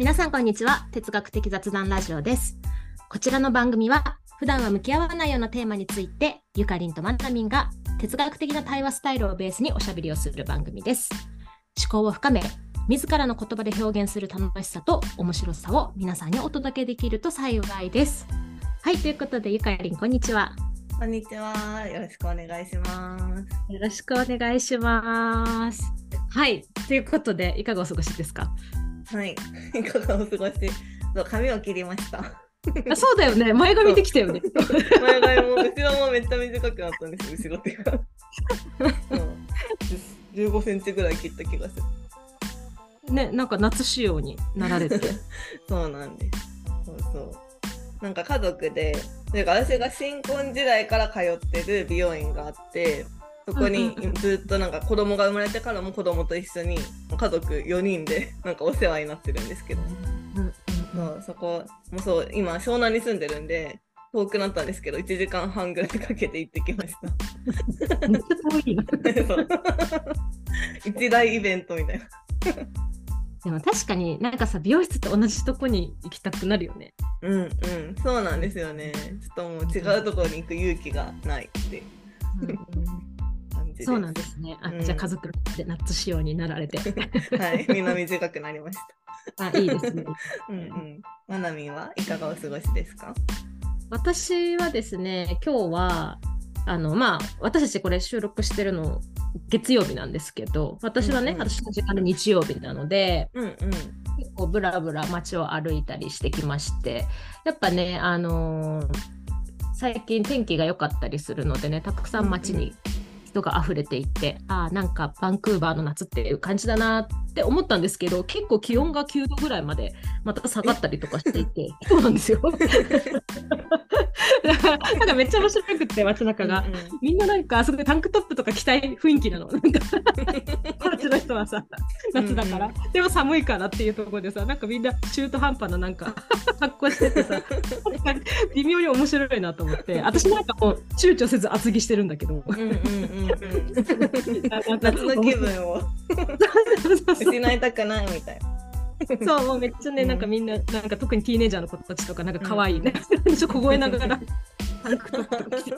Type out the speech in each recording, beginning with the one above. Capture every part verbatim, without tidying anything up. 皆さんこんにちは。哲学的雑談ラジオです。こちらの番組は普段は向き合わないようなテーマについてゆかりんとまなみんが哲学的な対話スタイルをベースにおしゃべりをする番組です。思考を深め自らの言葉で表現する楽しさと面白さを皆さんにお届けできると幸いです。はい、ということでゆかりんこんにちは。こんにちは、よろしくお願いします。よろしくお願いします。はい、ということでいかがお過ごしですか？はい、いかがお過ごし？髪を切りました。あ、そうだよね、前髪できたよね。前髪も後ろもめっちゃ短くなったんです。後ろ手がじゅうごセンチぐらい切った気がするね。なんか夏仕様になられてそうなんです。そうそうなんか家族で、なんか私が新婚時代から通ってる美容院があって、そこにずっとなんか子供が生まれてからも子供と一緒に家族よにんでなんかお世話になってるんですけど、うんうんうん、そこもそう、今湘南に住んでるんで遠くなったんですけどいちじかんはんぐらいかけて行ってきました。めっちゃ遠いな一大イベントみたいなでも確かになんかさ、美容室と同じとこに行きたくなるよね。うんうん、そうなんですよね。ちょっともう違うとこに行く勇気がないってうん、うんそうなんですね。あ、うん、じゃあ家族でナッツ仕様になられてはい、みんな短くなりました。あ、いいですねうん、うん、まなみんはいかがお過ごしですか？私はですね、今日はあの、まあ、私たちこれ収録してるの月曜日なんですけど、私はね、うんうん、私の時間で日曜日なので、うんうん、結構ブラブラ街を歩いたりしてきまして、やっぱね、あのー、最近天気が良かったりするのでね、たくさん街に、うんうん、人が溢れていて、あ、なんかバンクーバーの夏っていう感じだなって思ったんですけど、結構気温がきゅうどぐらいまでまた下がったりとかしていてそうなんですよなんかめっちゃ面白くて、街中が、うんうん、みんななんかすごいタンクトップとか着たい雰囲気なの、なんか街の人はさ、夏だから、うんうん、でも寒いからっていうところでさ、なんかみんな中途半端ななんか格好しててさ微妙に面白いなと思って、私なんかもう躊躇せず厚着してるんだけど、うんうんうん夏の気分を失いたくないみたいなそう、もうめっちゃね、なんかみんな、うん、なんか特にティーネイジャーの子たちとかなんか可愛いね、うん、ちょっと凍えながらタンクトップ着て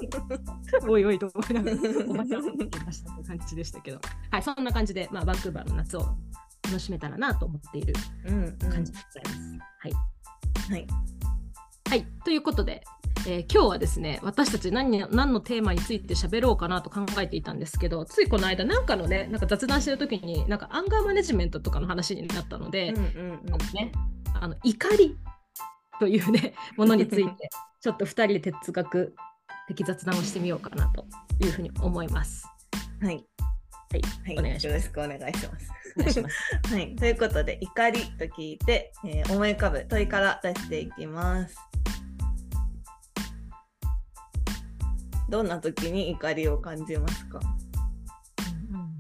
おいおいと思いながらおばちゃんってましたって感じでしたけど、はい、そんな感じで、まあ、バンクーバーの夏を楽しめたらなと思っている感じでございます、うんうん、はい、はいはい、ということで、えー、今日はですね、私たち 何, 何のテーマについて喋ろうかなと考えていたんですけど、ついこの間なんかのね、なんか雑談してる時になんかアンガーマネジメントとかの話になったので、うんうんうん、ね、あの怒りというねものについてちょっとふたりで哲学的雑談をしてみようかなというふうに思いますはいはい、お願いします。よろしくお願いします。お願いします、はい、ということで怒りと聞いて、えー、思い浮かぶ問いから出していきます。どんな時に怒りを感じますか？うん、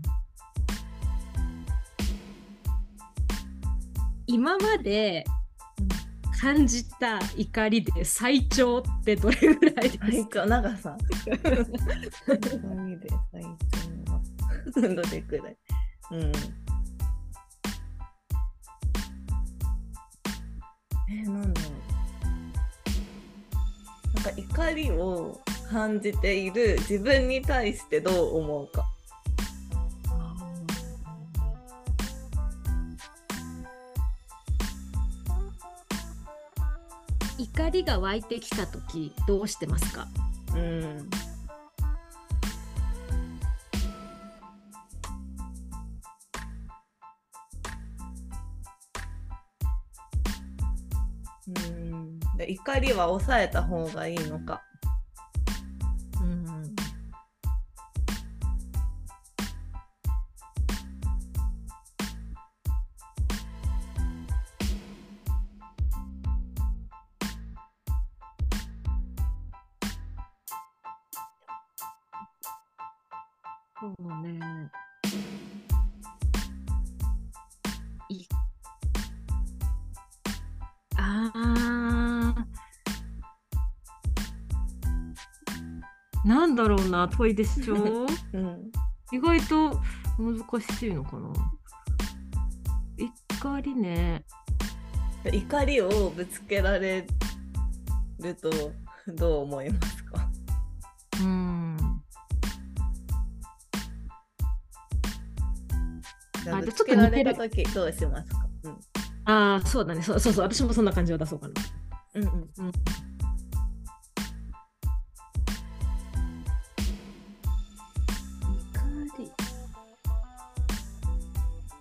今まで感じた怒りで最長ってどれぐらいですか？最長、長さ怒りで最長どれくらい、うん、え、なんだろう、なんか怒りを感じている自分に対してどう思うか。怒りが湧いてきたときどうしてますか？うん、怒りは抑えた方がいいのか。うん。そうね。い。ああ。なんだろうな、問いでしょ、うん、意外と難しいのかな、怒りね。怒りをぶつけられるとどう思いますか？うーん、あ、ぶつけられたときどうしますか？うん、ああ、そうだね。そうそうそう、私もそんな感じを出そうかな。うんうんうん、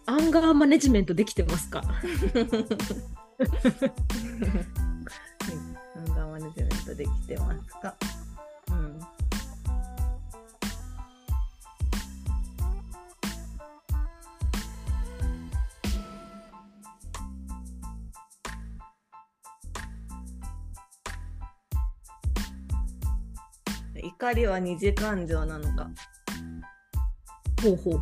アンガーマネジメントできてますか？アンガーマネジメントできてますか？うん、怒りは二次感情なのか。ほうほう。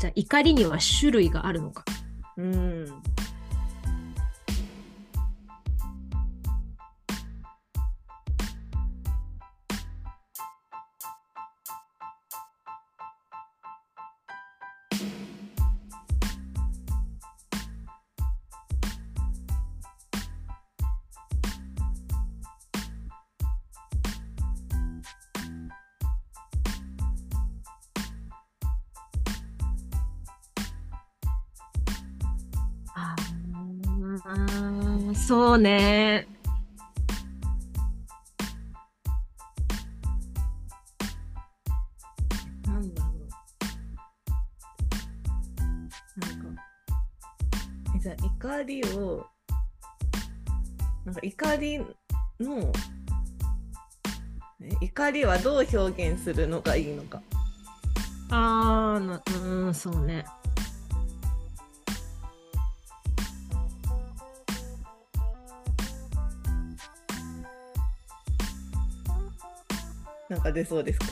じゃあ怒りには種類があるのか。うん。あ、そうね。なんだろう。なんか、え、じゃあ怒りを、なんか怒りの、怒りはどう表現するのがいいのか。あー、うん、そうね。なんか出そうですか？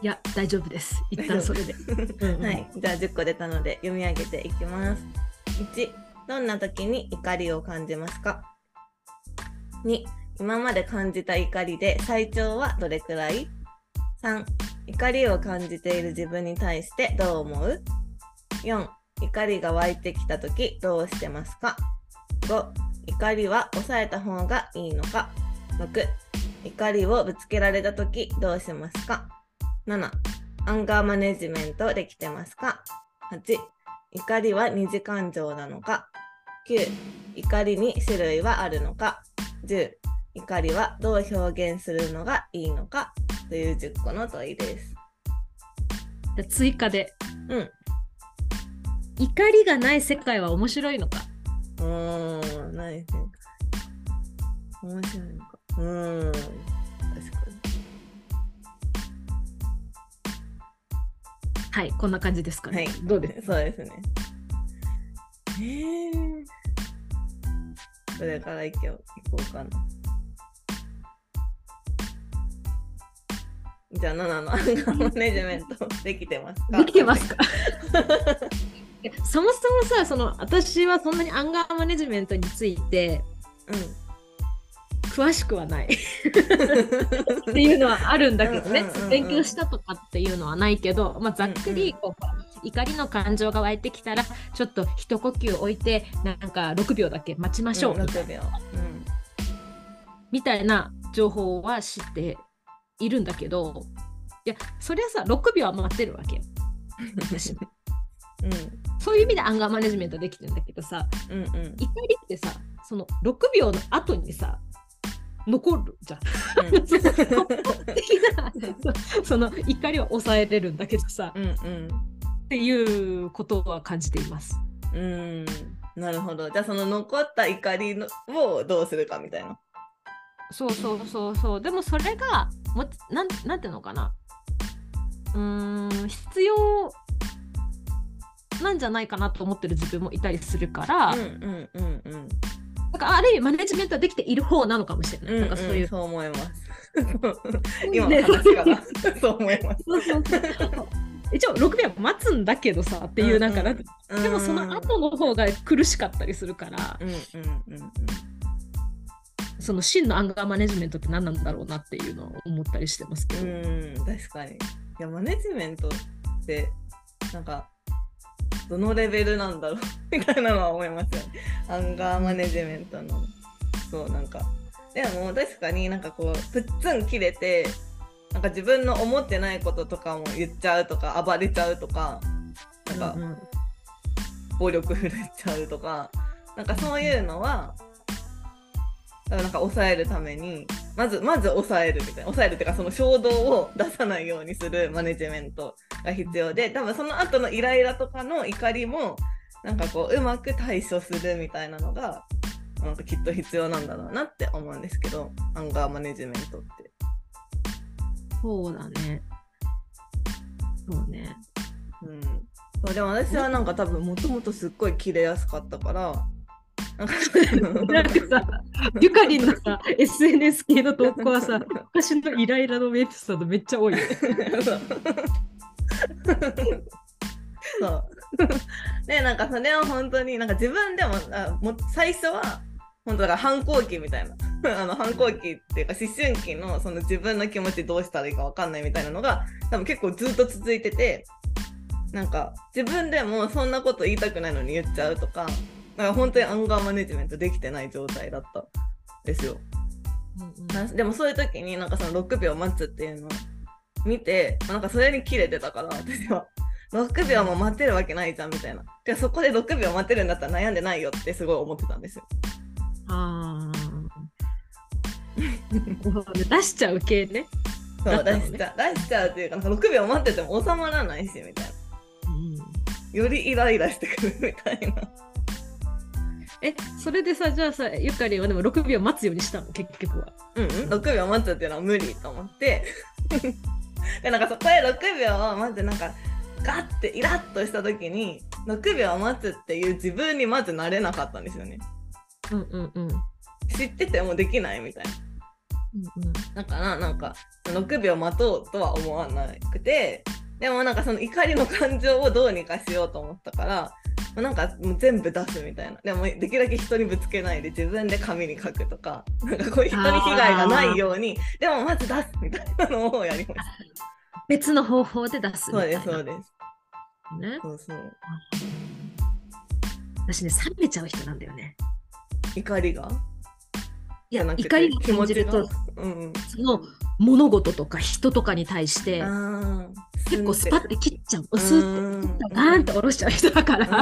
いや、大丈夫です。一旦それではい、じゃあじゅっこ出たので読み上げていきます。いち、どんな時に怒りを感じますか？に、今まで感じた怒りで最長はどれくらい？さん、怒りを感じている自分に対してどう思う？よん、怒りが湧いてきた時どうしてますか？ご、怒りは抑えた方がいいのか？ろく、怒りをぶつけられたときどうしますか？なな、アンガーマネジメントできてますか？はち、怒りは二次感情なのか？きゅう、怒りに種類はあるのか？じゅう、怒りはどう表現するのがいいのか？というじゅっこの問いです。追加で、うん、怒りがない世界は面白いのか？うーん、ない世界。面白いのか。うーん、確かに。はい、こんな感じですかね。はい、どうですか？そうですね。えー、これから行こうかな。じゃあ、ななのアンガーマネジメントできてますか？できてますか？いや、そもそもさ、その私はそんなにアンガーマネジメントについて、うん。詳しくはないっていうのはあるんだけどね、うんうんうん、勉強したとかっていうのはないけど、まあ、ざっくりこう、うんうん、怒りの感情が湧いてきたらちょっと一呼吸置いてなんかろくびょうだけ待ちましょうみたいな、うんうん、みたいな情報は知っているんだけど、いや、それはさろくびょうは待ってるわけ私、うん、そういう意味でアンガーマネジメントできてるんだけどさ、うんうん、怒りってさそのろくびょうの後にさ残るじゃん、うん、そのその怒りは抑えれるんだけどさ、うんうん、っていうことは感じています。うーん、なるほど。じゃあその残った怒りのをどうするかみたいな。そうそうそうそう。でもそれがもなん、なんていうのかな、うーん、必要なんじゃないかなと思ってる自分もいたりするから、うんうんうんうん、なんかある意味マネジメントはできている方なのかもしれない。なんかそういう、うんうん、そう思います今の話からそう思います一応ろくびょう待つんだけどさっていう、なんか、うん、でもその後の方が苦しかったりするから、うんうんうん、その真のアンガーマネジメントって何なんだろうなっていうのを思ったりしてますけど、うん、確かに。いや、マネジメントってなんかどのレベルなんだろうみたいなのは思いますよね。アンガーマネジメントの。そうなんかでも確かになんかこうプッツン切れてなんか自分の思ってないこととかも言っちゃうとか暴れちゃうとかなんか、うんうん、暴力振るっちゃうとかなんかそういうのはだからなんか抑えるためにまずまず抑えるみたいな抑えるっていうかその衝動を出さないようにするマネジメントが必要で多分その後のイライラとかの怒りもなんかこううまく対処するみたいなのがなんかきっと必要なんだろうなって思うんですけどアンガーマネジメントってそうだねそうねうんそうでも私はなんか多分もともとすっごい切れやすかったからなんかさゆかりんのさ エスエヌエス 系の投稿はさ昔のイライラのエピソードめっちゃ多いよそうでなんかそれを本当になんか自分でもあも最初は本当だから反抗期みたいなあの反抗期っていうか思春期 の, その自分の気持ちどうしたらいいか分かんないみたいなのが多分結構ずっと続いててなんか自分でもそんなこと言いたくないのに言っちゃうとかだから本当にアンガーマネジメントできてない状態だったんですよ、うんうん、でもそういう時になんかそのろくびょう待つっていうのを見てなんかそれにキレてたから私はろくびょうも待ってるわけないじゃんみたいなでそこでろくびょう待ってるんだったら悩んでないよってすごい思ってたんですよあ出しちゃう系ねそう出しちゃう出しちゃうっていうか、 なんかろくびょう待ってても収まらないしみたいな、うん、よりイライラしてくるみたいなえそれでさじゃあさゆかりはでもろくびょう待つようにしたの結局はうん、うん、ろくびょう待つっていうのは無理と思ってでなんかそこへろくびょう待ってなんかガッてイラッとした時にろくびょう待つっていう自分にまず慣れなかったんですよねうんうんうん知っててもできないみたいな、うんうん、だからなんかろくびょう待とうとは思わなくてでもなんかその怒りの感情をどうにかしようと思ったからなんかもう全部出すみたいなでもできるだけ人にぶつけないで自分で紙に書くとかなんかこう人に被害がないようにでもまず出すみたいなのをやりました別の方法で出すみたいなそうですそうです、ね、そうそう私ね冷めちゃう人なんだよね怒りがいや怒りを感じると、うんうん、その物事とか人とかに対して結構スパッて切っちゃうおすーってガーンと下ろしちゃう人だからじ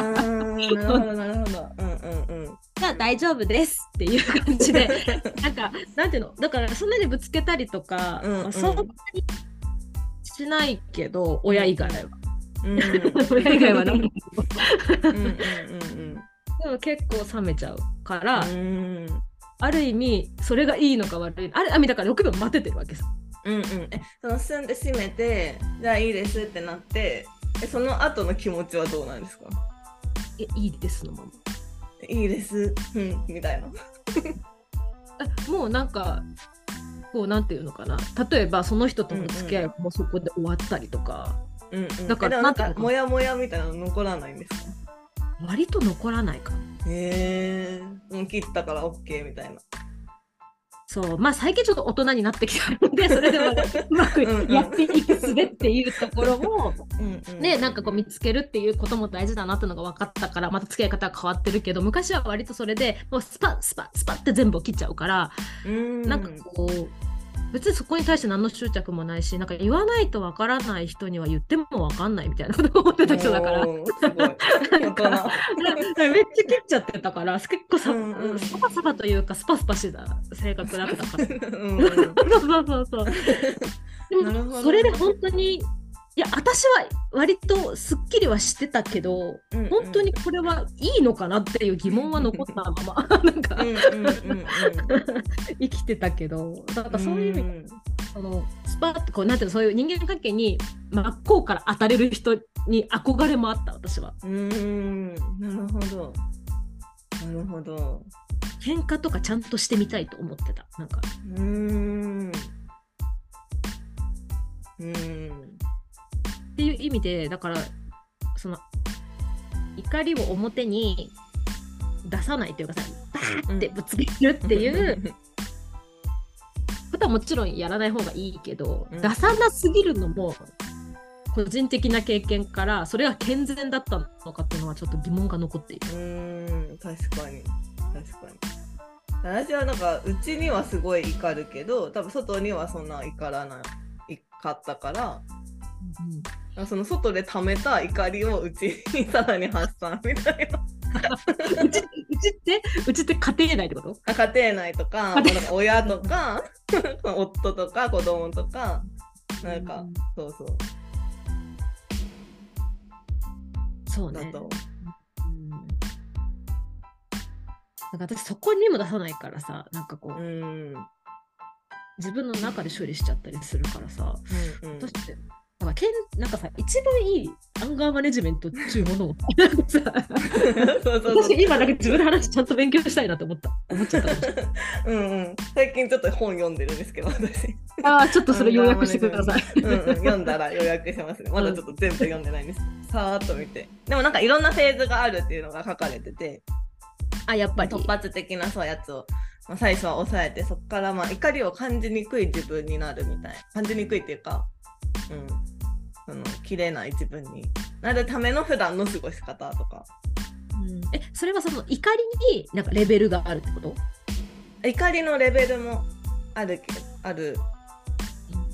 ゃあ大丈夫ですっていう感じでなんかなんていうのだからそんなにぶつけたりとか、うんうん、そんなにしないけど親以外は、うんうん、親以外はなんかうんうんうん、うん、でも結構冷めちゃうから、うんある意味それがいいのか悪いのかある意味だからろくびょう待っててるわけさうんうんえそのすんで閉めてじゃあいいですってなってえその後の気持ちはどうなんですかえいいですのままいいですうんみたいなもうなんかこうなんていうのかな例えばその人との付き合いもそこで終わったりとか、うんうん、だからなんかモヤモヤみたいなの残らないんですか割と残らないかへえもう切ったから OK みたいなそうまあ最近ちょっと大人になってきたのでそれでもうまくやっていくすべっていうところもうん、うん、ねなんかこう見つけるっていうことも大事だなってのが分かったからまた付き合い方は変わってるけど昔は割とそれでもうスパッスパッスパッって全部を切っちゃうからうんなんかこう別にそこに対して何の執着もないしなんか言わないとわからない人には言ってもわかんないみたいなことを思ってた人だからなんかめっちゃ切っちゃってたから結構サ、うんうん、サバサバというかスパスパしてた性格だったからそうそうそうでもそれで本当にいや私は割とすっきりはしてたけど、うんうん、本当にこれはいいのかなっていう疑問は残ったままなんか生きてたけどだからそういう意味、うん、そのスパッとこうなんていうのそういう人間関係に真っ向から当たれる人に憧れもあった私はうーんなるほどなるほど喧嘩とかちゃんとしてみたいと思ってたなんかうーんうーんっていう意味でだからその怒りを表に出さないというかさバーってぶつけるっていうことはもちろんやらない方がいいけど、うん、出さなすぎるのも個人的な経験からそれが健全だったのかっていうのはちょっと疑問が残っている。うーん、確かに確かに。私はなんかうちにはすごい怒るけど、多分外にはそんな怒らない怒ったから、うん、その外で溜めた怒りをうちにさらに発散みたいな。うち、うちってうちって家庭内ってこと？あ、家庭内とか、なんか親とか夫とか子供とかなんか、うん、そうそう。そうね。だと、うん、なんか私そこにも出さないからさ、なんかこう、うん、自分の中で処理しちゃったりするからさ、うんうん、どうしてなんか、なんかさ、一番いいアンガーマネジメントっていうものをなんかさそうそうそう、私今なんか自分の話ちゃんと勉強したいなと思った思っちゃったうん、うん、最近ちょっと本読んでるんですけど私あ、ちょっとそれ要約してくださいうん、うん、読んだら要約してますね。まだちょっと全部読んでないんです、うん、さーっと見て。でもなんかいろんなフェーズがあるっていうのが書かれてて、あ、やっぱり突発的なそうやつを、まあ、最初は抑えて、そこからまあ怒りを感じにくい自分になるみたいな、感じにくいっていうか、うん、その切れない自分になるための普段の過ごし方とか、うん、え、それはその怒りになんかレベルがあるってこと？怒りのレベルもあるけある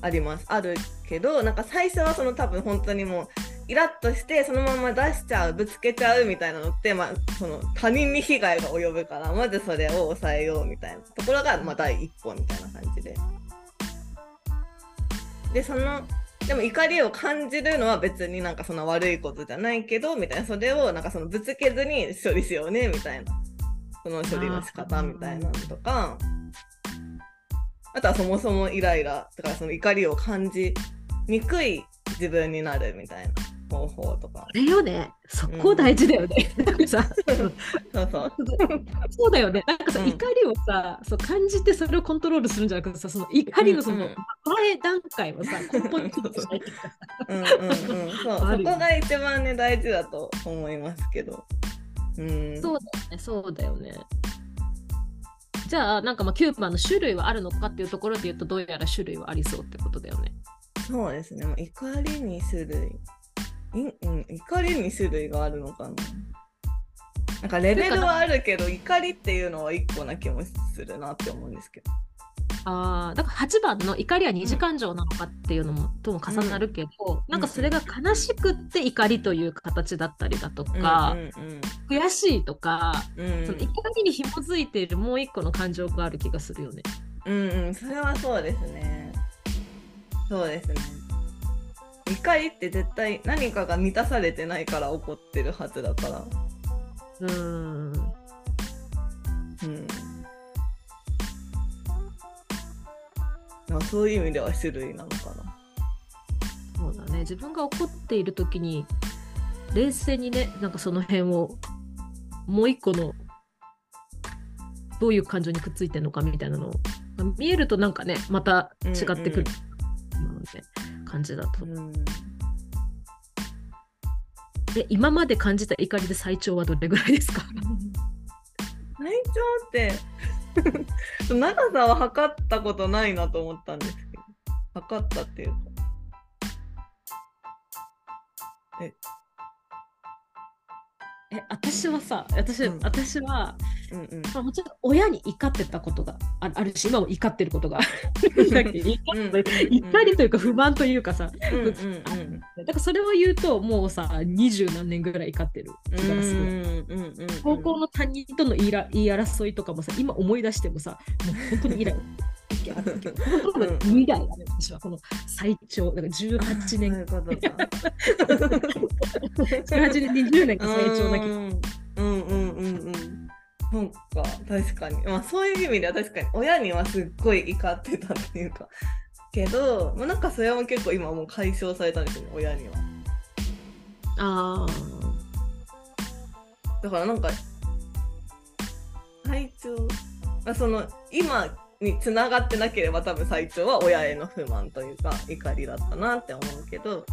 ありますあるけど、なんか最初はその多分本当にもうイラッとしてそのまま出しちゃう、ぶつけちゃうみたいなのって、まあ、その他人に被害が及ぶから、まずそれを抑えようみたいなところが、まあ、第一歩みたいな感じで、でそのでも怒りを感じるのは別になんかそんな悪いことじゃないけどみたいな、それをなんかそのぶつけずに処理しようねみたいな、その処理の仕方みたいなのとか、あとはそもそもイライラとかその怒りを感じにくい自分になるみたいな方法とか。あれよね、そこ大事だよね、うん、なんかさそうそうそうだよね、なんかさ、うん、怒りをさ、そう感じてそれをコントロールするんじゃなくてさ、その怒りのその前段階をさ、根本に落としていくからそこが一番ね大事だと思いますけど、うん、そうだよね、そうだよね。じゃあなんかまあきゅうばんの種類はあるのかっていうところで言うと、どうやら種類はありそうってことだよね。そうですね、怒りに種類い、うん、怒りに種類があるのかな。なんかレベルはあるけど怒りっていうのは一個な気もするなって思うんですけど、あ、だからはちばんの怒りは二次感情なのかっていうのも、うん、とも重なるけど、うん、なんかそれが悲しくって怒りという形だったりだとか、うんうんうん、悔しいとか、うん、その怒りに紐づいているもう一個の感情がある気がするよね。うんうん、それはそうですね。そうですね。怒りって絶対何かが満たされてないから怒ってるはずだから。うーん。うん。そういう意味では種類なのかな。そうだね。自分が怒っているときに冷静にね、なんかその辺をもう一個のどういう感情にくっついてるのかみたいなのを見えるとなんかね、また違ってくる、うんうん、感じだと、うん。で、今まで感じた怒りで最長はどれぐらいですか？最長って。長さは測ったことないなと思ったんですけど、測ったっていうか、ええ私はさ私、うん、私は、うんうん、まあ、もちろん親に怒ってたことがあるし、今も怒ってることがだけど怒りというか不満というかさ、うんうんうん、だからそれを言うともうさ二十何年ぐらい怒ってる、高校の担任との言い争いとかもさ今思い出してもさ、もう本当にイライラ未来がね、私はこの最長だからじゅうはちねんじゅうはちねんにじゅうねんが最長だけど、うんうんうんうん、なんか確かに、まあ、そういう意味では確かに親にはすっごい怒ってたっていうかけど、まあ、なんかそれも結構今もう解消されたんですよね、親には。ああ、だからなんか最長、まあ、その今に繋がってなければ多分最長は親への不満というか怒りだったなって思うけど、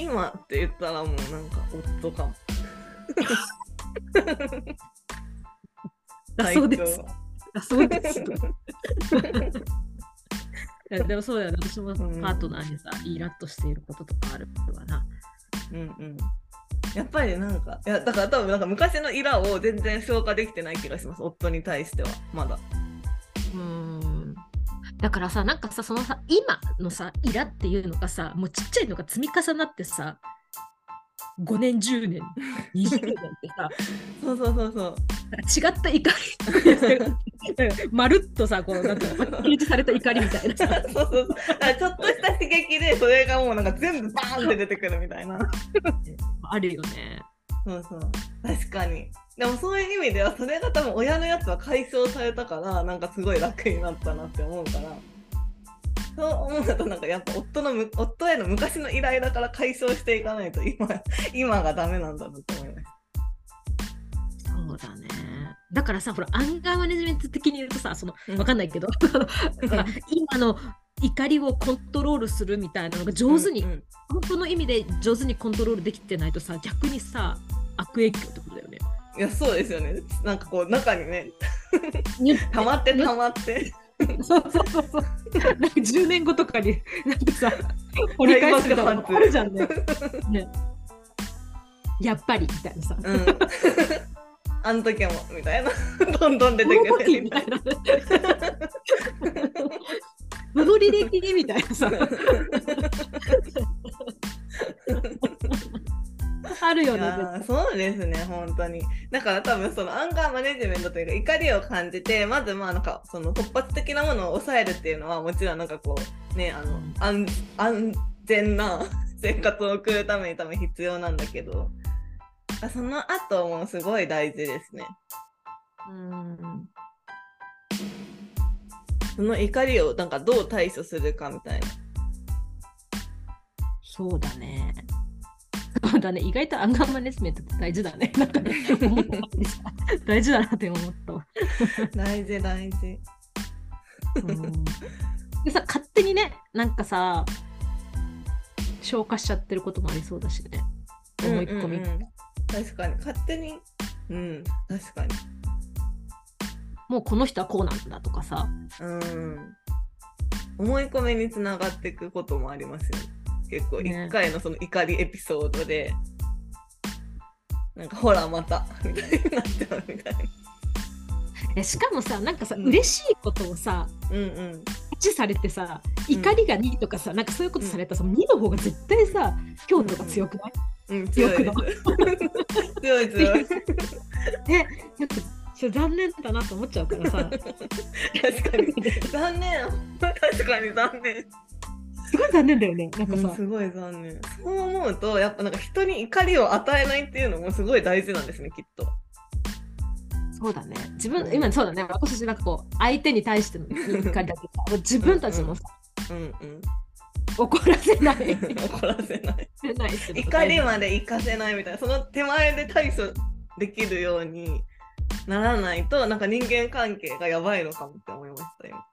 今って言ったらもうなんか夫かもだそうですだそうですでもそうだよね、私もパートナーにさ、うん、イラッとしていることとかあるわな。うんうん。やっぱりなんか、いやだから多分なんか昔のイラを全然消化できてない気がします、夫に対してはまだ。うーん。だからさ、なんかさ、そのさ、今のさ、イラっていうのがさ、もうちっちゃいのが積み重なってさ、ごねん、じゅうねん、にじゅうねんってさ、そうそうそうそう。違った怒りまるっとさ、こうなんかパッケージされた怒りみたいなそうそうそう、ちょっとした刺激でそれがもうなんか全部バーンって出てくるみたいなあるよね。そうそう、確かに。でもそういう意味ではそれが多分親のやつは解消されたから、なんかすごい楽になったなって思うから、そう思うとなんかやっぱ夫の夫への昔の依頼だから解消していかないと今今がダメなんだなって思います。そうだね。だからさ、ほらアンガーマネジメント的に言うとさ、その分かんないけど、うん、今の怒りをコントロールするみたいなのが上手に、うんうん、本当の意味で上手にコントロールできてないとさ、逆にさ悪影響ってことだよね。いやそうですよね。なんかこう中にね溜まって溜まってそうそうそうそう。なんかじゅうねんごとかになんかさ掘り返すことがあるじゃんね。ね、やっぱりみたいなさ。うんあの時もみたいなどんどん出てくるみたいな戻り歴にみたいなさあるよね。そうですね、本当に。だから多分そのアンガーマネジメントというか、怒りを感じて、まずまあなんかその突発的なものを抑えるっていうのはもちろんなんかこうね、あの安安全な生活を送るために多分必要なんだけど。その後もすごい大事ですね。うん、その怒りをなんかどう対処するかみたいな。そうだね、そうだね。意外とアンガーマネジメントって大事だね。なんかね大事だなって思ったわ大事大事うんでさ、勝手にね、なんかさ消化しちゃってることもありそうだしね、思い込み、うんうんうん、確かに勝手に、うん、確かにもうこの人はこうなんだとかさ、うん、思い込みにつながっていくこともありますよね。結構いっかいのその怒りエピソードで、ね、なんかほらまたみたいになっちゃうみたいな。え、しかもさ、なんかさ、うん、嬉しいことをさ、うんうん、いちされてさ、怒りがにとかさ、うん、なんかそういうことされたらさ、うん、にの方が絶対さ強度が強くない？うんうんうん、強い強い強いね、ちょっと残念だなと思っちゃうからさ確かに残念確かに残念すごい残念だよね。なんかさ、うん、すごい残念。そう思うとやっぱなんか人に怒りを与えないっていうのもすごい大事なんですね、きっと。そうだね、自分今そうだね、私たちなんかこう相手に対しての怒りだけど自分たちもさ、うんうん、うんうん怒らせない怒らせない怒りまでいかせないみたいな、その手前で対処できるようにならないと、なんか人間関係がやばいのかもって思いましたよ。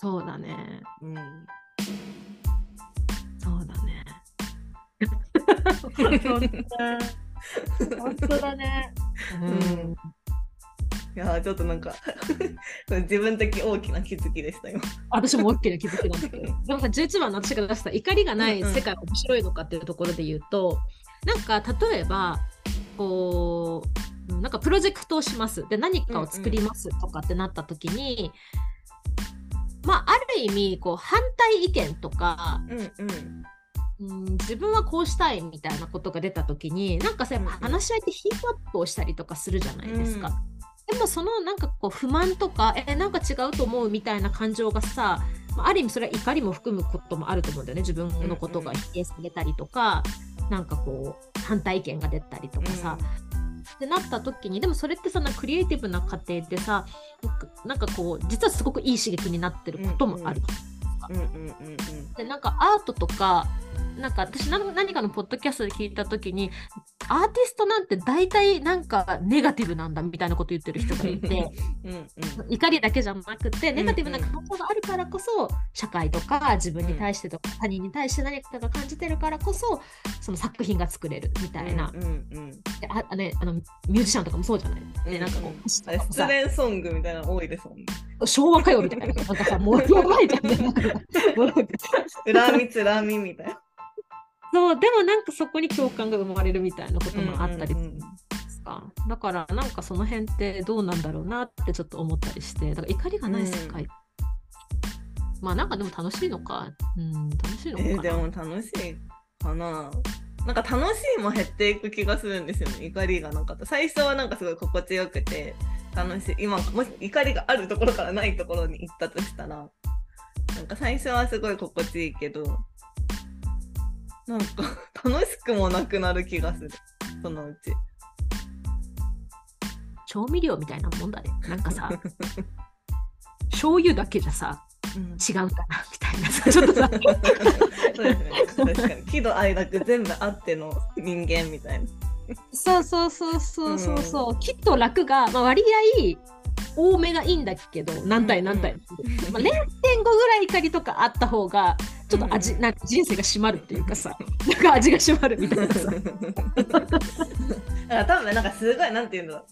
そうだね、うん、そうだね本当だね、うん、いやちょっとなんか自分的大きな気づきでしたよ。私も大きな気づきなんだけどでもさ、じゅういちばんの私が出した怒りがない世界面白いのかっていうところで言うと、うんうん、なんか例えばこうなんかプロジェクトをしますで何かを作りますとかってなった時に、うんうん、まあある意味こう反対意見とか、うんうん、うん自分はこうしたいみたいなことが出た時に、なんかさ、うんうん、話し合いってヒートアップをしたりとかするじゃないですか、うん、でもそのなんかこう不満とかえなんか違うと思うみたいな感情がさ、ある意味それは怒りも含むこともあると思うんだよね。自分のことが否定されたりとか、なんかこう反対意見が出たりとかさ、うん、ってなった時に、でもそれってさ、クリエイティブな過程ってさ、なんかこう実はすごくいい刺激になってることもある。でなんかアートとか、なんか私何かのポッドキャストで聞いた時に、アーティストなんて大体なんかネガティブなんだみたいなこと言ってる人がいてうん、うん、怒りだけじゃなくてネガティブな感情があるからこそ社会とか自分に対してとか他人に対して何かが感じてるからこそその作品が作れるみたいな、うんうんうん、でああ、ね、あのミュージシャンとかもそうじゃない、うんうん、なんかこう失恋ソングみたいなの多いですもんね。昭和歌謡みたいななんかさもうやばいじゃん恨みつらみみたいな。そうでもなんかそこに共感が生まれるみたいなこともあったりするんですか、うんうん、だからなんかその辺ってどうなんだろうなってちょっと思ったりして、だから怒りがない世界、うん、まあなんかでも楽しいのか、うん、楽しいのかな、えー、でも楽しいかな、なんか楽しいも減っていく気がするんですよね。怒りがなかった最初はなんかすごい心地よくて楽しい、今もし怒りがあるところからないところに行ったとしたらなんか最初はすごい心地いいけどなんか楽しくもなくなる気がする。そのうち調味料みたいなもんだね。なんかさ醤油だけじゃさ、うん、違うかなみたいなさちょっとさそうですね、確かに喜怒哀楽全部あっての人間みたいなそうそうそうそうそうそう、うん、きっと楽が、まあ、割合多めがいいんだけど何対何対、うんうんまあ、れいてんご ぐらい怒りとかあった方がちょっと味、うんうん、なんか人生が締まるっていうかさなんか味が締まるみたいなさ多分なんかすごいなんていうの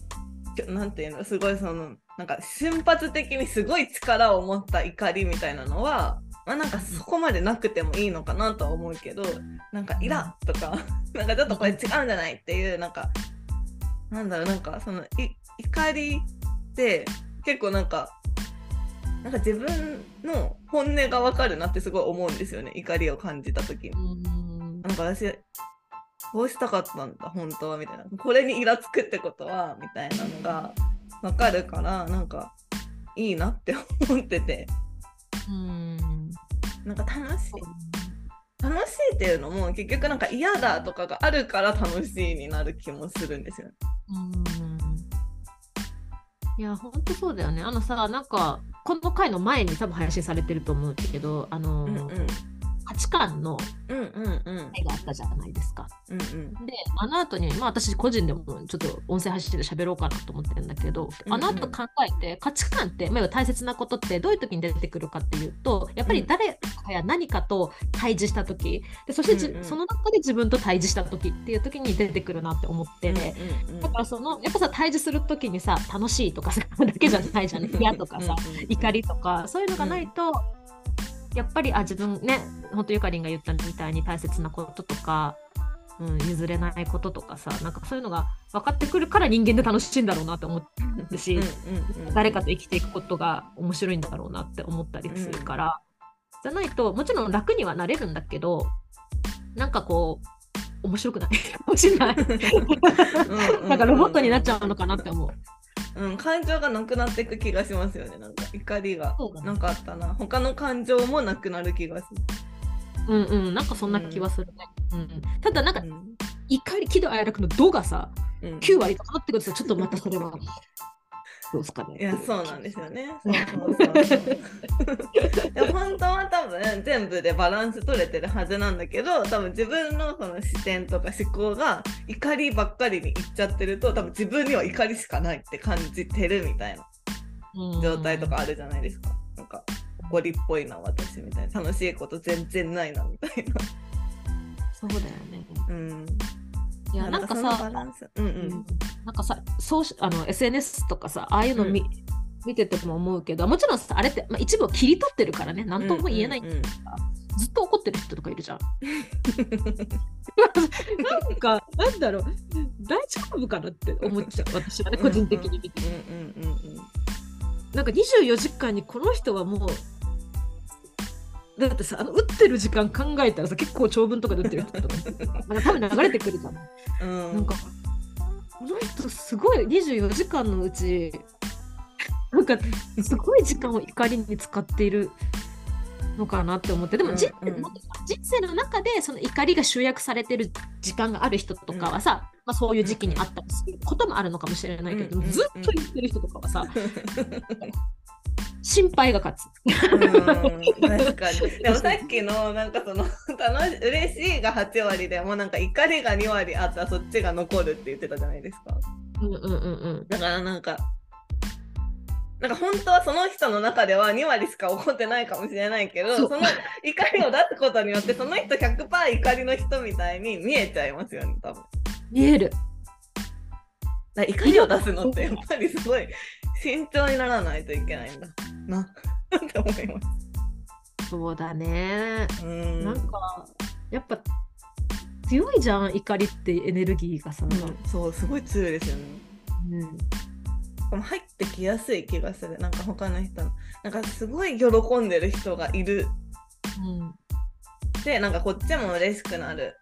なんていうのすごいそのなんか瞬発的にすごい力を持った怒りみたいなのは、まあ、なんかそこまでなくてもいいのかなとは思うけど、なんかイラッとかなんかちょっとこれ違うんじゃないっていうなんかなんだろうなんかその怒りで結構なんかなんか自分の本音が分かるなってすごい思うんですよね。怒りを感じた時になんか私こうしたかったんだ本当はみたいな、これにイラつくってことはみたいなのが分かるからなんかいいなって思ってて、うーんなんか楽しい楽しいっていうのも結局なんか嫌だとかがあるから楽しいになる気もするんですよね。うーんいや本当そうだよね。あのさなんかこの回の前に多分配信されてると思うんだけど、あの、うんうん、はちかんの回があったじゃないですか、うんうん、であの後に、まあ、私個人でもちょっと音声配信で喋ろうかなと思ってるんだけど、うんうん、あの後考えて価値観って、まあ、大切なことってどういう時に出てくるかっていうとやっぱり誰かや何かと対峙した時で、そして、うんうん、その中で自分と対峙した時っていう時に出てくるなって思って、ねうんうんうん、だからそのやっぱさ対峙する時にさ楽しいとかさだけじゃないじゃん嫌とかさ怒りとかそういうのがないと、うんやっぱりあ自分ね本当ゆかりんが言ったみたいに大切なこととか、うん、譲れないこととかさなんかそういうのが分かってくるから人間で楽しいんだろうなって思うし、うんうんうん、誰かと生きていくことが面白いんだろうなって思ったりするから、うん、じゃないともちろん楽にはなれるんだけどなんかこう面白くないかもしれないなんかロボットになっちゃうのかなって思ううん、感情がなくなっていく気がしますよね。なんか怒りがなかったな、ね、他の感情もなくなる気がする。うんうんなんかそんな気はするね、うんうん、ただなんか、うん、怒り喜怒哀楽の度がさ、うん、きゅうわりとかなってくるとちょっとまたそれはどうですかね。いやそうなんですよねそうそうそういや本当は多分全部でバランス取れてるはずなんだけど多分自分 の, その視点とか思考が怒りばっかりにいっちゃってると多分自分には怒りしかないって感じてるみたいな状態とかあるじゃないですか。なんか怒りっぽいな私みたいな、楽しいこと全然ないなみたいな。そうだよね。うんいやなんかさ、うんうん、なんかさそうあの エスエヌエス とかさああいうの 見,、うん、見てても思うけどもちろんさあれって、まあ、一部を切り取ってるからね何とも言えないっていうか、うんうん、ずっと怒ってる人とかいるじゃんなんかなんだろう大丈夫かなって思っちゃう私はね個人的に見てなんかにじゅうよじかんにこの人はもうだってさあの打ってる時間考えたらさ結構長文とかで打ってる人とかなんか多分流れてくるじゃん、うん、なんかこの人すごいにじゅうよじかんのうちなんかすごい時間を怒りに使っているのかなって思って。でも人生、うんうん、人生の中でその怒りが集約されてる時間がある人とかはさ、うんまあ、そういう時期にあったりすることもあるのかもしれないけど、うんうんうん、ずっと言ってる人とかはさ心配が勝つ。うん確かに。でもさっきのなんかその楽し嬉しいがはちわりでもうなんか怒りがにわりあったらそっちが残るって言ってたじゃないですか。うんうんうんうん。だからなんか。なんか本当はその人の中ではにわりしか起こってないかもしれないけど そ, その怒りを出すことによってその人 ひゃくパーセント 怒りの人みたいに見えちゃいますよね。多分見える。怒りを出すのってやっぱりすごい慎重にならないといけないんだなって思います。そうだね。うん、なんかやっぱ強いじゃん、怒りってエネルギーがさ、うん、そうすごい強いですよね。うん、入ってきやすい気がする。なんか他の人のなんかすごい喜んでる人がいる、うん、でなんかこっちも嬉しくなる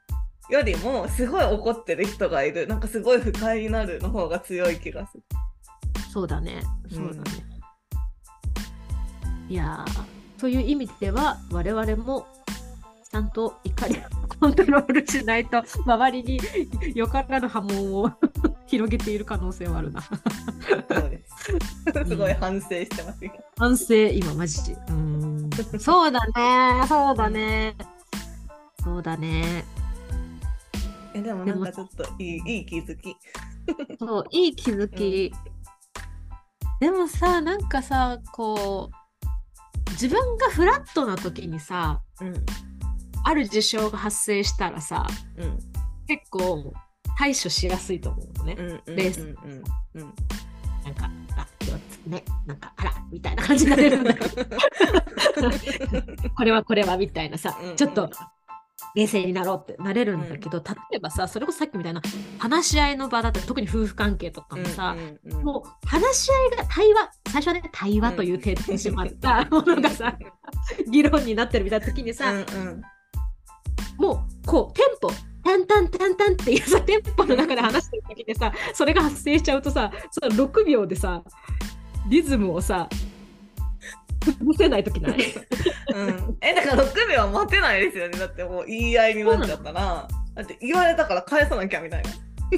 よりもすごい怒ってる人がいる、なんかすごい不快になるの方が強い気がする。そうだね、そうだね、うん、いやー、という意味では我々もちゃんと怒りをコントロールしないと周りによからぬ波紋を広げている可能性はあるな。そうです。すごい反省してます、うん、反省今マジで。うん、そうだね、そうだね、そうだね。えでもなんかちょっといい、いい気づき。そういい気づき、うん。でもさ、なんかさ、こう自分がフラットな時にさ、うん、ある事象が発生したらさ、うん、結構対処しやすいと思うのね。レースなんかあ今日ねなんかあらみたいな感じになれるんだけどこれはこれはみたいなさ、うんうん、ちょっと冷静になろうってなれるんだけど、うん、例えばさそれこそさっきみたいな話し合いの場だったり特に夫婦関係とかもさ、うんうんうん、もう話し合いが対話最初はね対話という程度にしまったものがさ、うん、議論になってるみたいな時にさ、うんうん、もうこうテンポタンタンタンタンっていうさテンポの中で話してる時でさそれが発生しちゃうとさそのろくびょうでさリズムをさ崩せない時ない、うん、えだからろくびょうは待てないですよね。だってもう言い合いになっちゃったらだって言われたから返さなきゃみたい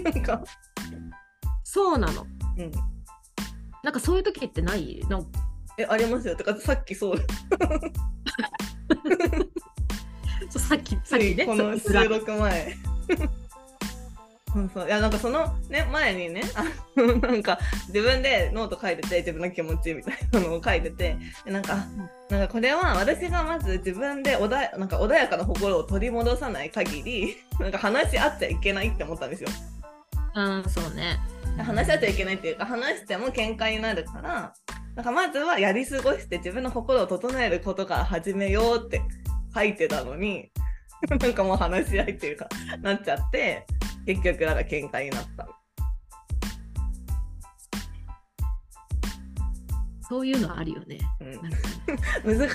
ななんかそうなの、うん、なんかそういう時ってないのえありますよ。てかさっきそうさっきさっきねこの収録前そうそういやなんかその、ね、前にねあのなんか自分でノート書いてて自分の気持ちみたいなのを書いててなんかなんかこれは私がまず自分でおだなんか穏やかな心を取り戻さない限りなんか話し合っちゃいけないって思ったんですよ。うんそうね。話し合っちゃいけないっていうか話しても喧嘩になるからなんかまずはやり過ごして自分の心を整えることから始めようって書いてたのになんかもう話し合いっていうかなっちゃって結局なんか喧嘩になった。そういうのあるよね、うん、なんか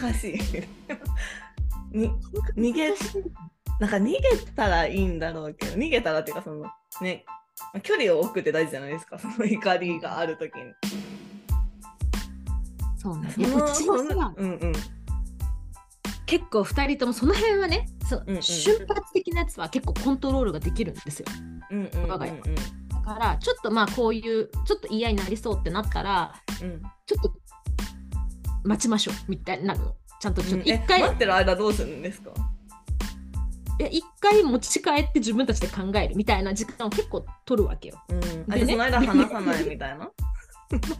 難しいに逃げなんか逃げたらいいんだろうけど逃げたらっていうかそのね距離を置くって大事じゃないですか。その怒りがあるときにそうねそのうちのさうんうん結構ふたりともその辺はねその、うんうん、瞬発的なやつは結構コントロールができるんですよ、うんうんうんうん、我が家だからちょっとまあこういうちょっと言い合いになりそうってなったら、うん、ちょっと待ちましょうみたいなのちゃんとちょっと一回、うん、待ってる間どうするんですか。いや一回持ち帰って自分たちで考えるみたいな時間を結構取るわけよ、うんでね、あその間話さないみたいな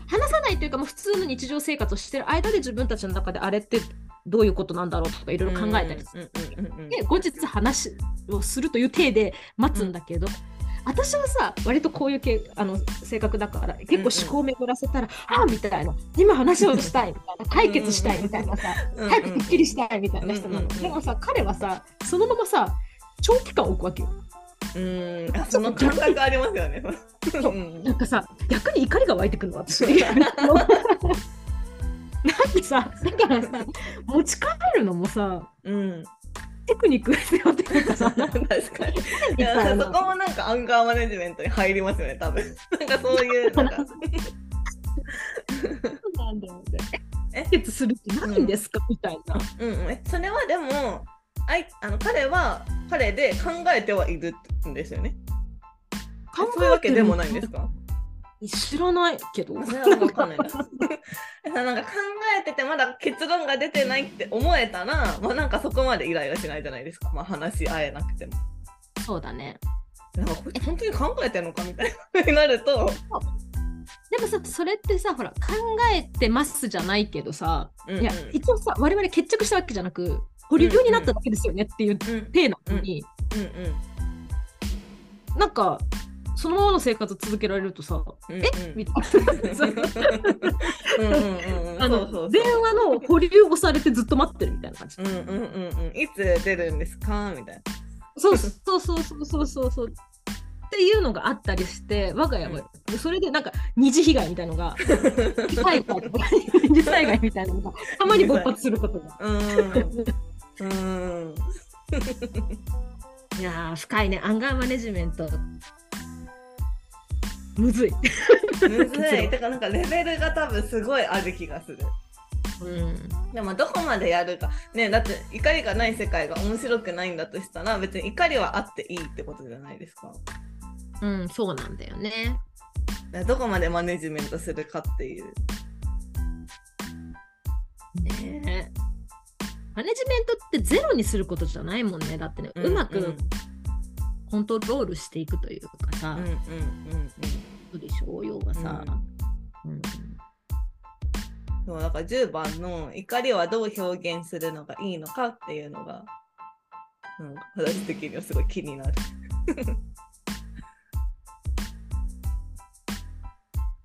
話さないというかもう普通の日常生活をしてる間で自分たちの中であれってどういうことなんだろうとかいろいろ考えたりする、うんうんうんうん、で後日話をするという体で待つんだけど、うん、私はさ割とこういう系あの性格だから結構思考を巡らせたら、うんうん、ああみたいな今話をしたいみたいな解決したいみたいなさ、うんうん、早くくっきりしたいみたいな人なの、うんうんうん、でもさ彼はさそのままさ長期間置くわけよ。うーんその感覚ありますよねなんかさ逆に怒りが湧いてくるの私なんでさだからさ持ち帰るのもさ、うん、テクニックですよっていうかさ確かにいやそこもなんかアンガーマネジメントに入りますよね多分なんかそういうなんかなんだろうねえ解決するってないんですか、うん、みたいな、うん、えそれはでもあいあの彼は彼で考えてはいるんですよね。考えてるそういうわけでもないんですか。知らないけど、それは分かんないです。なんか考えててまだ結論が出てないって思えたら、まあ、なんかそこまでイライラしないじゃないですか、まあ、話し合えなくても。そうだね。なんかこれ本当に考えてるのかみたいになると。でもさ、それってさ、ほら、考えてますじゃないけどさ、うんうん、いや一応さ、我々決着したわけじゃなく保留になっただけですよねっていう体なのに、なんかそのままの生活を続けられるとさ、うんうん、えみたいな、電話の保留をされてずっと待ってるみたいな感じ。うんうんうんうん、いつ出るんですかみたいな。そうそうそうそうそうそうっていうのがあったりして、我が家は、うん、それでなんか二次被害みたいなのが、災害とか二次災害みたいなのがたまに勃発することが。うんうん。いやー、深いね、アンガーマネジメント。むずいむずいてかなんかレベルが多分すごいある気がする、うん、でもどこまでやるかね。だって怒りがない世界が面白くないんだとしたら、別に怒りはあっていいってことじゃないですか。うん、そうなんだよね。だどこまでマネジメントするかっていうね。マネジメントってゼロにすることじゃないもんね。だってね、うんうん、うまくコントロールしていくというかさ、うんうんうんうん、でしょうよがさ、うんうん、そうだからじゅうばんの怒りはどう表現するのがいいのかっていうのが、うん、私的にはすごい気になる。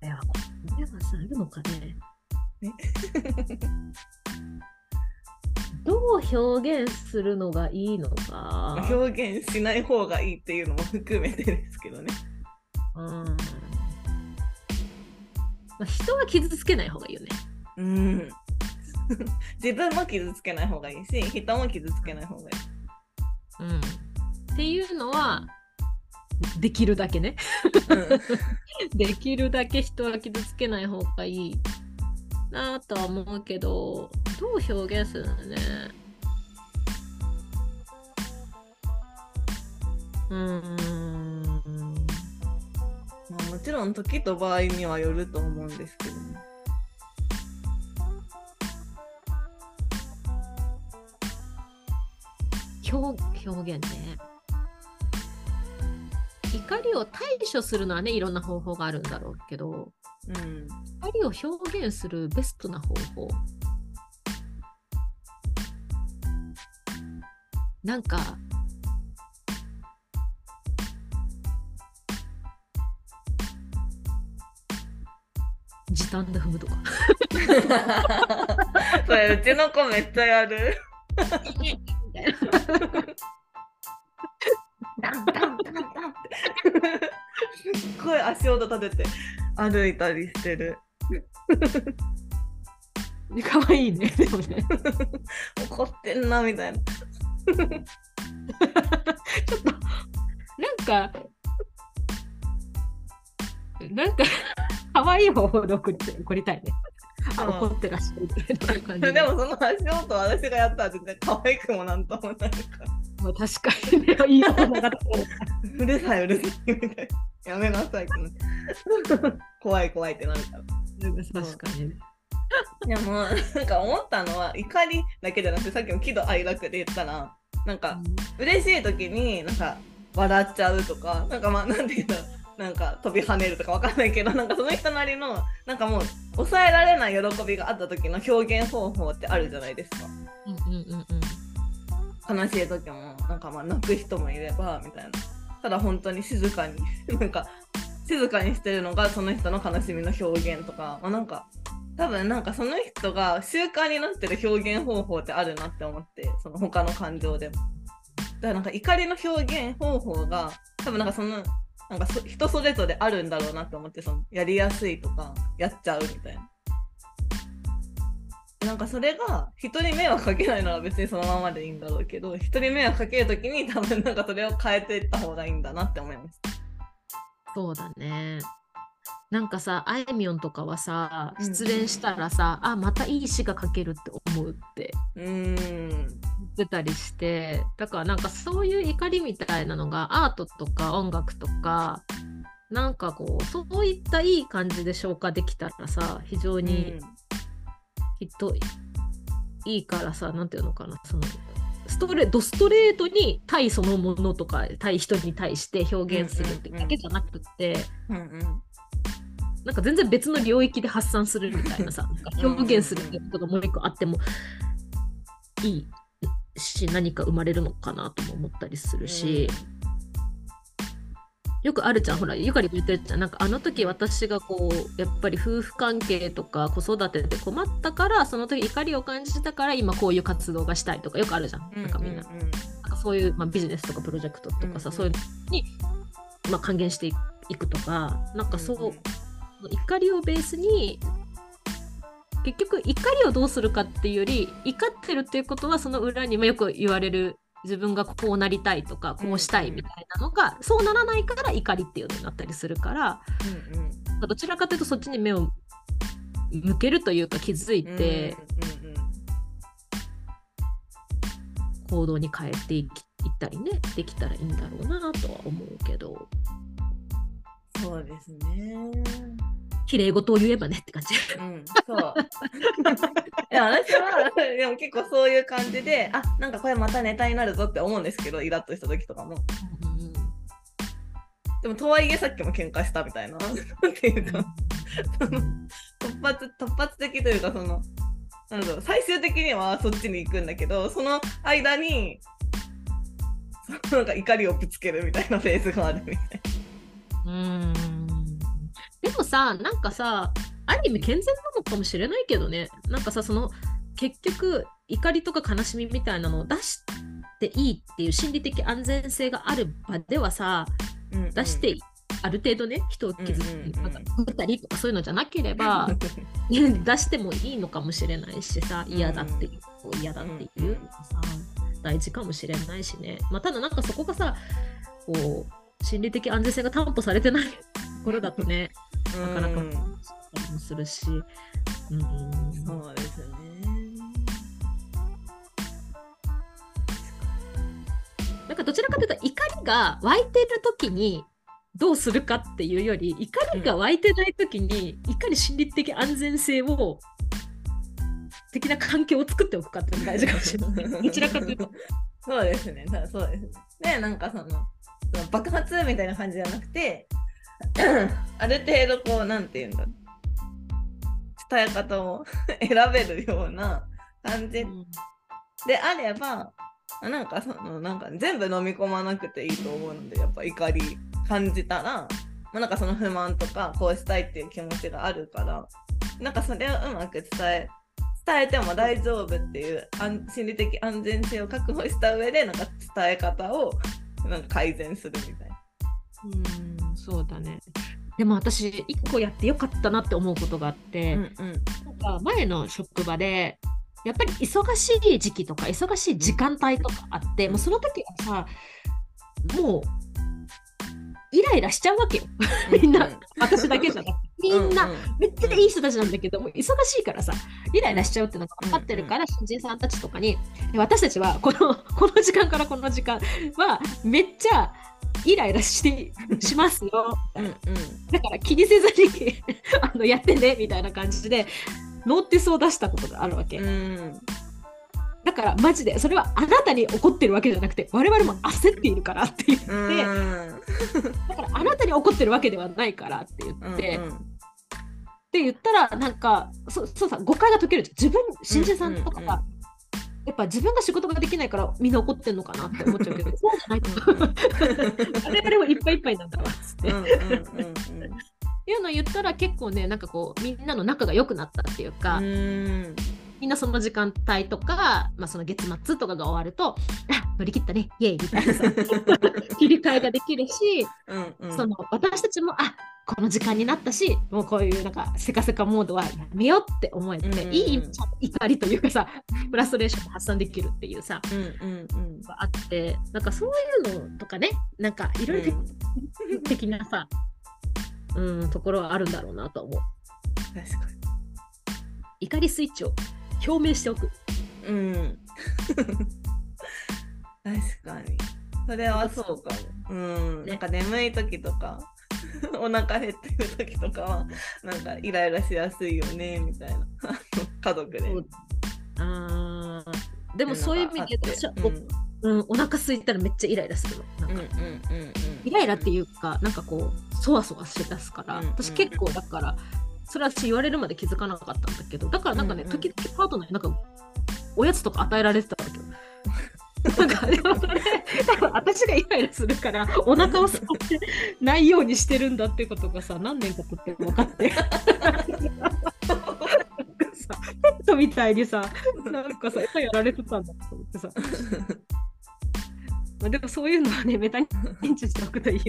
え、これはさ、あるのかね。どう表現するのがいいのか、表現しない方がいいっていうのも含めてですけどね。うん、まあ、人は傷つけない方がいいよね。うん自分も傷つけない方がいいし、人も傷つけない方がいい、うん、っていうのはできるだけね、うん、できるだけ人は傷つけない方がいいなとは思うけど、どう表現するのね。うーん、まあ、もちろん時と場合にはよると思うんですけど、ね、表、表現ね。怒りを対処するのはね、いろんな方法があるんだろうけど、うん、怒りを表現するベストな方法、なんか時短で踏むとかそれうちの子めっちゃやるダンダンダンダンってすっごい足音立てて歩いたりしてるかわいいね、でもね怒ってんなみたいなちょっとなんかなんか可愛い方法で怒り、怒りたいね。あ、怒ってらっしゃるみたいな感じで。でもその足音は私がやったら全然可愛くもなんともないから。まあ、確かにね、いい音なかった。うるさいうるさいみたいな。やめなさい怖い怖いってなるから。確かにね。いや、もうなんか思ったのは、怒りだけじゃなくて、さっきも喜怒哀楽で言ったら、なんか嬉しい時になんか笑っちゃうとか、なんかまあなんていうの、なんか飛び跳ねるとかわかんないけど、なんかその人なりのなんかもう抑えられない喜びがあった時の表現方法ってあるじゃないですか。うんうんうんうん、悲しい時もなんかまあ泣く人もいればみたいな。ただ本当に静かになんか静かにしてるのがその人の悲しみの表現とか、まあ、なんか。多分なんかその人が習慣になってる表現方法ってあるなって思って、その他の感情でも。だからなんか怒りの表現方法が多分なんかそのなんかそ人それぞれあるんだろうなって思って、そのやりやすいとかやっちゃうみたいな。なんかそれが人に迷惑かけないなら別にそのままでいいんだろうけど、人に迷惑かけるときに多分なんかそれを変えていった方がいいんだなって思います。そうだね。なんかさ、あいみょんとかはさ、失恋したらさ、うん、あ、またいい詩が書けるって思うって言ってたりして、だからなんかそういう怒りみたいなのがアートとか音楽とかなんかこうそういったいい感じで消化できたらさ、非常にきっといいからさ、うん、なんていうのかな、そのストレドストレートに対そのものとか対人に対して表現するってだけじゃなくって、うんうんうん、なんか全然別の領域で発散するみたいなさなんか表現するってことがもう一個あってもいいし、何か生まれるのかなとも思ったりするし、うん、よくあるじゃん、ほらゆかりも言ってるじゃん、なんかあの時私がこうやっぱり夫婦関係とか子育てで困ったから、その時怒りを感じたから今こういう活動がしたいとかよくあるじゃん、なんかみんな、うんうんうん、なんかそういう、まあ、ビジネスとかプロジェクトとかさ、うんうん、そういうのに、まあ、還元していくとか、なんかそう、うんうん、怒りをベースに結局怒りをどうするかっていうより、怒ってるっていうことはその裏に、まあ、よく言われる自分がこうなりたいとかこうしたいみたいなのが、うんうん、そうならないから怒りっていうのになったりするから、うんうん、まあ、どちらかというとそっちに目を向けるというか気づいて、うんうんうん、行動に変えていったりねできたらいいんだろうなとは思うけど、そうですね、綺麗事を言えばねって感じ。うん、そう。いや私はでも結構そういう感じで、あ、なんかこれまたネタになるぞって思うんですけど、イラッとした時とかも。うん、でもとはいえさっきも喧嘩したみたいなっていうか突発突発的というか、そのなんだろう、最終的にはそっちに行くんだけど、その間にそのなんか怒りをぶつけるみたいなフェーズがあるみたいな。うん。でもさ、なんかさ、ある意味健全なのかもしれないけどね、なんかさ、その結局怒りとか悲しみみたいなのを出していいっていう心理的安全性がある場ではさ、うんうん、出してある程度ね、人を傷つけたりとかそういうのじゃなければ出してもいいのかもしれないしさ、嫌だっていう、うん、嫌だっていうのがさ大事かもしれないしね、まあ、ただなんかそこがさこう心理的安全性が担保されてないところだとねなかなかもするし、うん、うん、そうですね。なんかどちらかというと怒りが湧いてる時にどうするかっていうより、怒りが湧いてない時にいかに心理的安全性を的な環境を作っておくかって大事かもしれない。どちらかというと、そうですね。そうですね。ね、なんかその、その爆発みたいな感じじゃなくて。ある程度こうなんていうんだろう、伝え方を選べるような感じであれば、なんかそのなんか全部飲み込まなくていいと思うので、やっぱ怒り感じたら、まあ、なんかその不満とかこうしたいっていう気持ちがあるから、なんかそれをうまく伝え伝えても大丈夫っていう心理的安全性を確保した上で、なんか伝え方をなんか改善するみたいな。うん、そうだね。でも私いっこやってよかったなって思うことがあって、うんうん、なんか前の職場でやっぱり忙しい時期とか忙しい時間帯とかあって、うん、もうその時はさ、もうイライラしちゃうわけよ。みんな、うんうん、私だけじゃなくてみんな、うんうん、めっちゃいい人たちなんだけど、もう忙しいからさイライラしちゃうってのが分かってるから、うんうん、新人さんたちとかに、私たちはこの、この時間からこの時間はめっちゃイライラしてしますようん、うん、だから気にせずにあのやってねみたいな感じでノーティスを出したことがあるわけ、うん、だからマジでそれはあなたに怒ってるわけじゃなくて、我々も焦っているからって言って、うん、だからあなたに怒ってるわけではないからって言って、うんうん、って言ったらなんか そ, そうさ誤解が解ける。自分新人さんとかが、うんうんうん、やっぱ自分が仕事ができないからみんな怒ってんのかなって思っちゃうけどそうじゃないと我々もいっぱいいっぱいなんだわっていうのを言ったら、結構ねなんかこうみんなの仲が良くなったっていうか、うん、みんなその時間帯とか、まあ、その月末とかが終わると、あ、乗り切ったねイエイみたいな切り替えができるし、うんうん、その私たちもあこの時間になったし、もうこういうなんかせかせかモードはやめようって思えて、うんうん、いい怒りというかさフラストレーションも発散できるっていうさ、うんうんうん、あって、なんかそういうのとかね、なんかいろいろ的なさ、うん、ところはあるんだろうなと思う。確かに怒りスイッチを表明しておく。うん。確かに。それはそうかも。うん。なんか眠い時とか、お腹減ってる時とかはなんかイライラしやすいよねみたいな家族で。あでもそういう意味で私は、うんうん、お腹空いたらめっちゃイライラするの。なんか、うんうんうんうん、イライラっていうかなんかこうそわそわして出すから、うんうん、私結構だからそれは私言われるまで気づかなかったんだけど、だからなんかね、うんうん、時々パートナーになんかおやつとか与えられてたんだけど。なんかでもそれ多分私がイライラするからお腹をすかせないようにしてるんだってことがさ何年か経って分かってペットみたいにさなんかさ餌やられてたんだと思ってさまあでもそういうのはねメタ認知しておくといいよ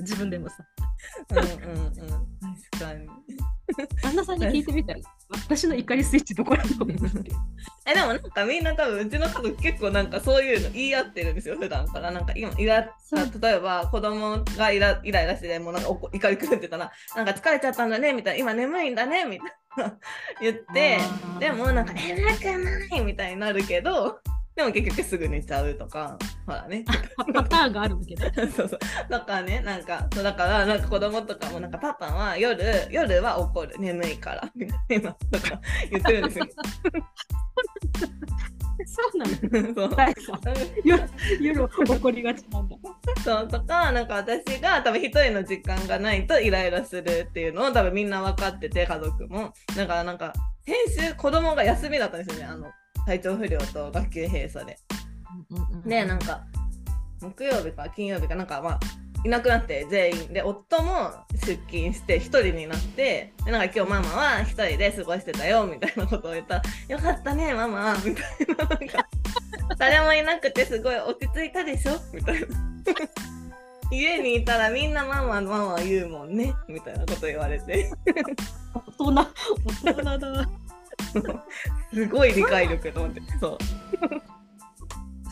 自分でもさうんうんうん確かに旦那さんに聞いてみたら私の怒りスイッチどこだと思うえでもなんかみんな多分うちの家族結構なんかそういうの言い合ってるんですよ普段から。なんか今イラ例えば子供がイライライラしてもうなんか怒り狂ってたらなんか疲れちゃったんだねみたいな今眠いんだねみたいな言ってでもなんかえらくないみたいになるけどでも結局すぐ寝ちゃうとかほらねパターンがあるけどそうそうだからねなんかそうだからなんか子供とかもなんかパパは夜夜は怒る眠いからみたいなとか言ってるんですよそうなのそう夜夜怒りがちなんだそうとかなんか私が多分一人の時間がないとイライラするっていうのを多分みんな分かってて家族もだからなんか先週子供が休みだったんですよねあの体調不良と学級閉鎖で、うんうんうん、でなんか木曜日か金曜日かなんかまあいなくなって全員で夫も出勤して一人になってでなんか今日ママは一人で過ごしてたよみたいなことを言ったらよかったねママみたいななんか誰もいなくてすごい落ち着いたでしょみたいな家にいたらみんなママママ言うもんねみたいなこと言われて大人大人だすごい理解力と思ってそう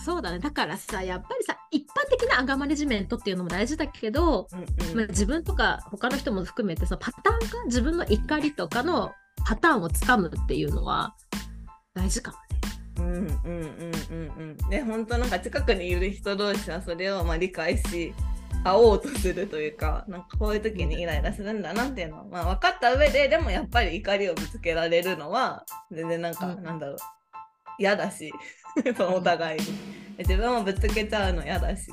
そうだねだからさやっぱりさ一般的なアンガーマネジメントっていうのも大事だけど、うんうんまあ、自分とか他の人も含めてさパターンか自分の怒りとかのパターンをつかむっていうのは大事かもねうんうんうんうんうんで本当なんか近くにいる人同士はそれをまあ理解し会おうとするというか、なんかこういう時にイライラするんだなっていうのは、まあ、分かった上ででもやっぱり怒りをぶつけられるのは全然なんか、うん、なんだろう嫌だしそのお互いに自分もぶつけちゃうの嫌だし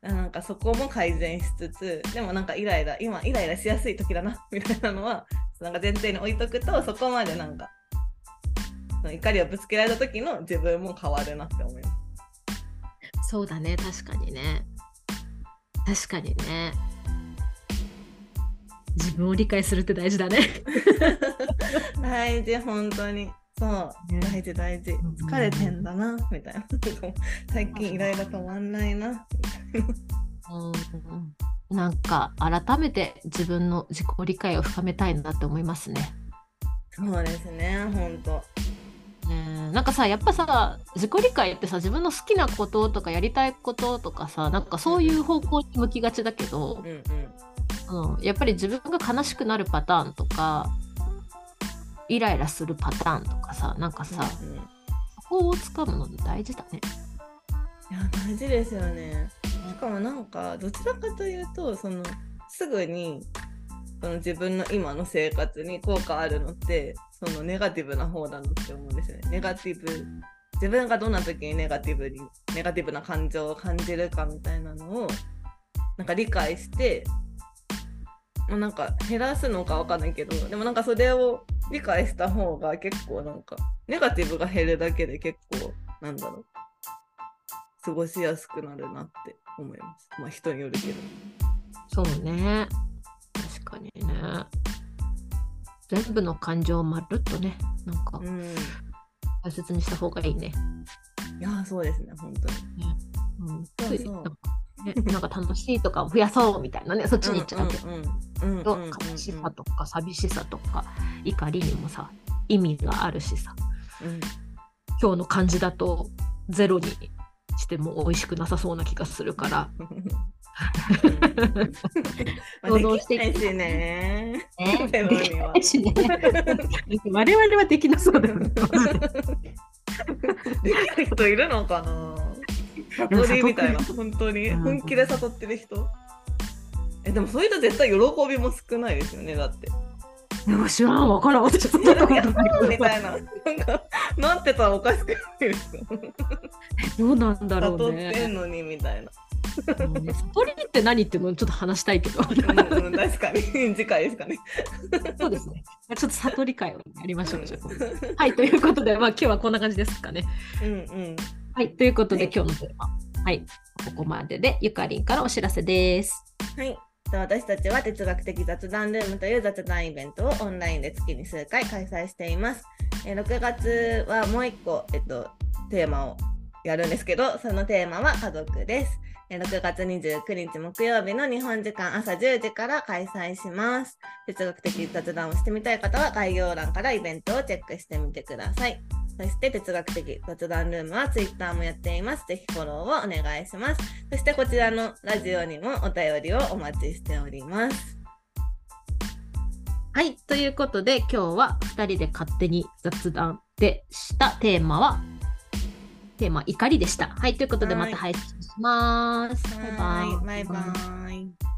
なんかそこも改善しつつでもなんかイライラ今イライラしやすい時だなみたいなのはなんか前提に置いとくとそこまでなんか怒りをぶつけられた時の自分も変わるなって思います。そうだね確かにね確かにね自分を理解するって大事だね大事本当にそう、ね、大事大事疲れてんだな、うん、みたいな最近イライラ止まんないなうんなんか改めて自分の自己理解を深めたいなって思いますね。そうですね本当ね、なんかさやっぱさ自己理解ってさ自分の好きなこととかやりたいこととかさなんかそういう方向に向きがちだけど、うんうんうん、やっぱり自分が悲しくなるパターンとかイライラするパターンとかさなんかさ、うんうん、そこをつかむの大事だね。いや大事ですよね。しかもなんかどちらかというとそのすぐにその自分の今の生活に効果あるのってそのネガティブな方だなって思うんですよね。ネガティブ自分がどんな時にネガティブにネガティブな感情を感じるかみたいなのをなんか理解してもうなんか減らすのか分かんないけどでもなんかそれを理解した方が結構なんかネガティブが減るだけで結構なんだろう過ごしやすくなるなって思います。まあ人によるけどそうね確かにね全部の感情をまるっとねなんか大切にした方がいいね、うん、いやそうですね本当に、ねうん、そうそうね、なんか楽しいとかを増やそうみたいなねそっちに行っちゃうけど悲しさとか寂しさとか怒りにもさ意味があるしさ、うん、今日の感じだとゼロにしても美味しくなさそうな気がするから想像していきたいね。できないしね。我々はできなそうだよね。できる人いるのかな。悟りみたいな本当に本気で悟ってる人。えでもそれじゃ絶対喜びも少ないですよね。だっていや知らんわからん私ちょっとみたいななんかなってたらおかしくないですかどうなんだろうね、悟ってんのにみたいなね、悟りって何っていうのをちょっと話したいけどうん、うん、確かに次回ですかねそうですね、ちょっと悟り会をやりましょう、うん、ちょっとはいということで、まあ、今日はこんな感じですかね、うんうん、はいということで、はい、今日のテーマはいここまででゆかりんからお知らせです。はい私たちは哲学的雑談ルームという雑談イベントをオンラインで月に数回開催しています。ろくがつはもういっこ、えっと、テーマをやるんですけど、そのテーマは家族です。ろくがつにじゅうくにち木曜日の日本時間朝じゅうじから開催します。哲学的雑談をしてみたい方は概要欄からイベントをチェックしてみてください。そして哲学的雑談ルームはツイッターもやっています。ぜひフォローをお願いします。そしてこちらのラジオにもお便りをお待ちしております。はいということで今日はふたりで勝手に雑談でしたテーマはテーマ怒りでした。はいということでまた配信します。バイバイ。バイバイ。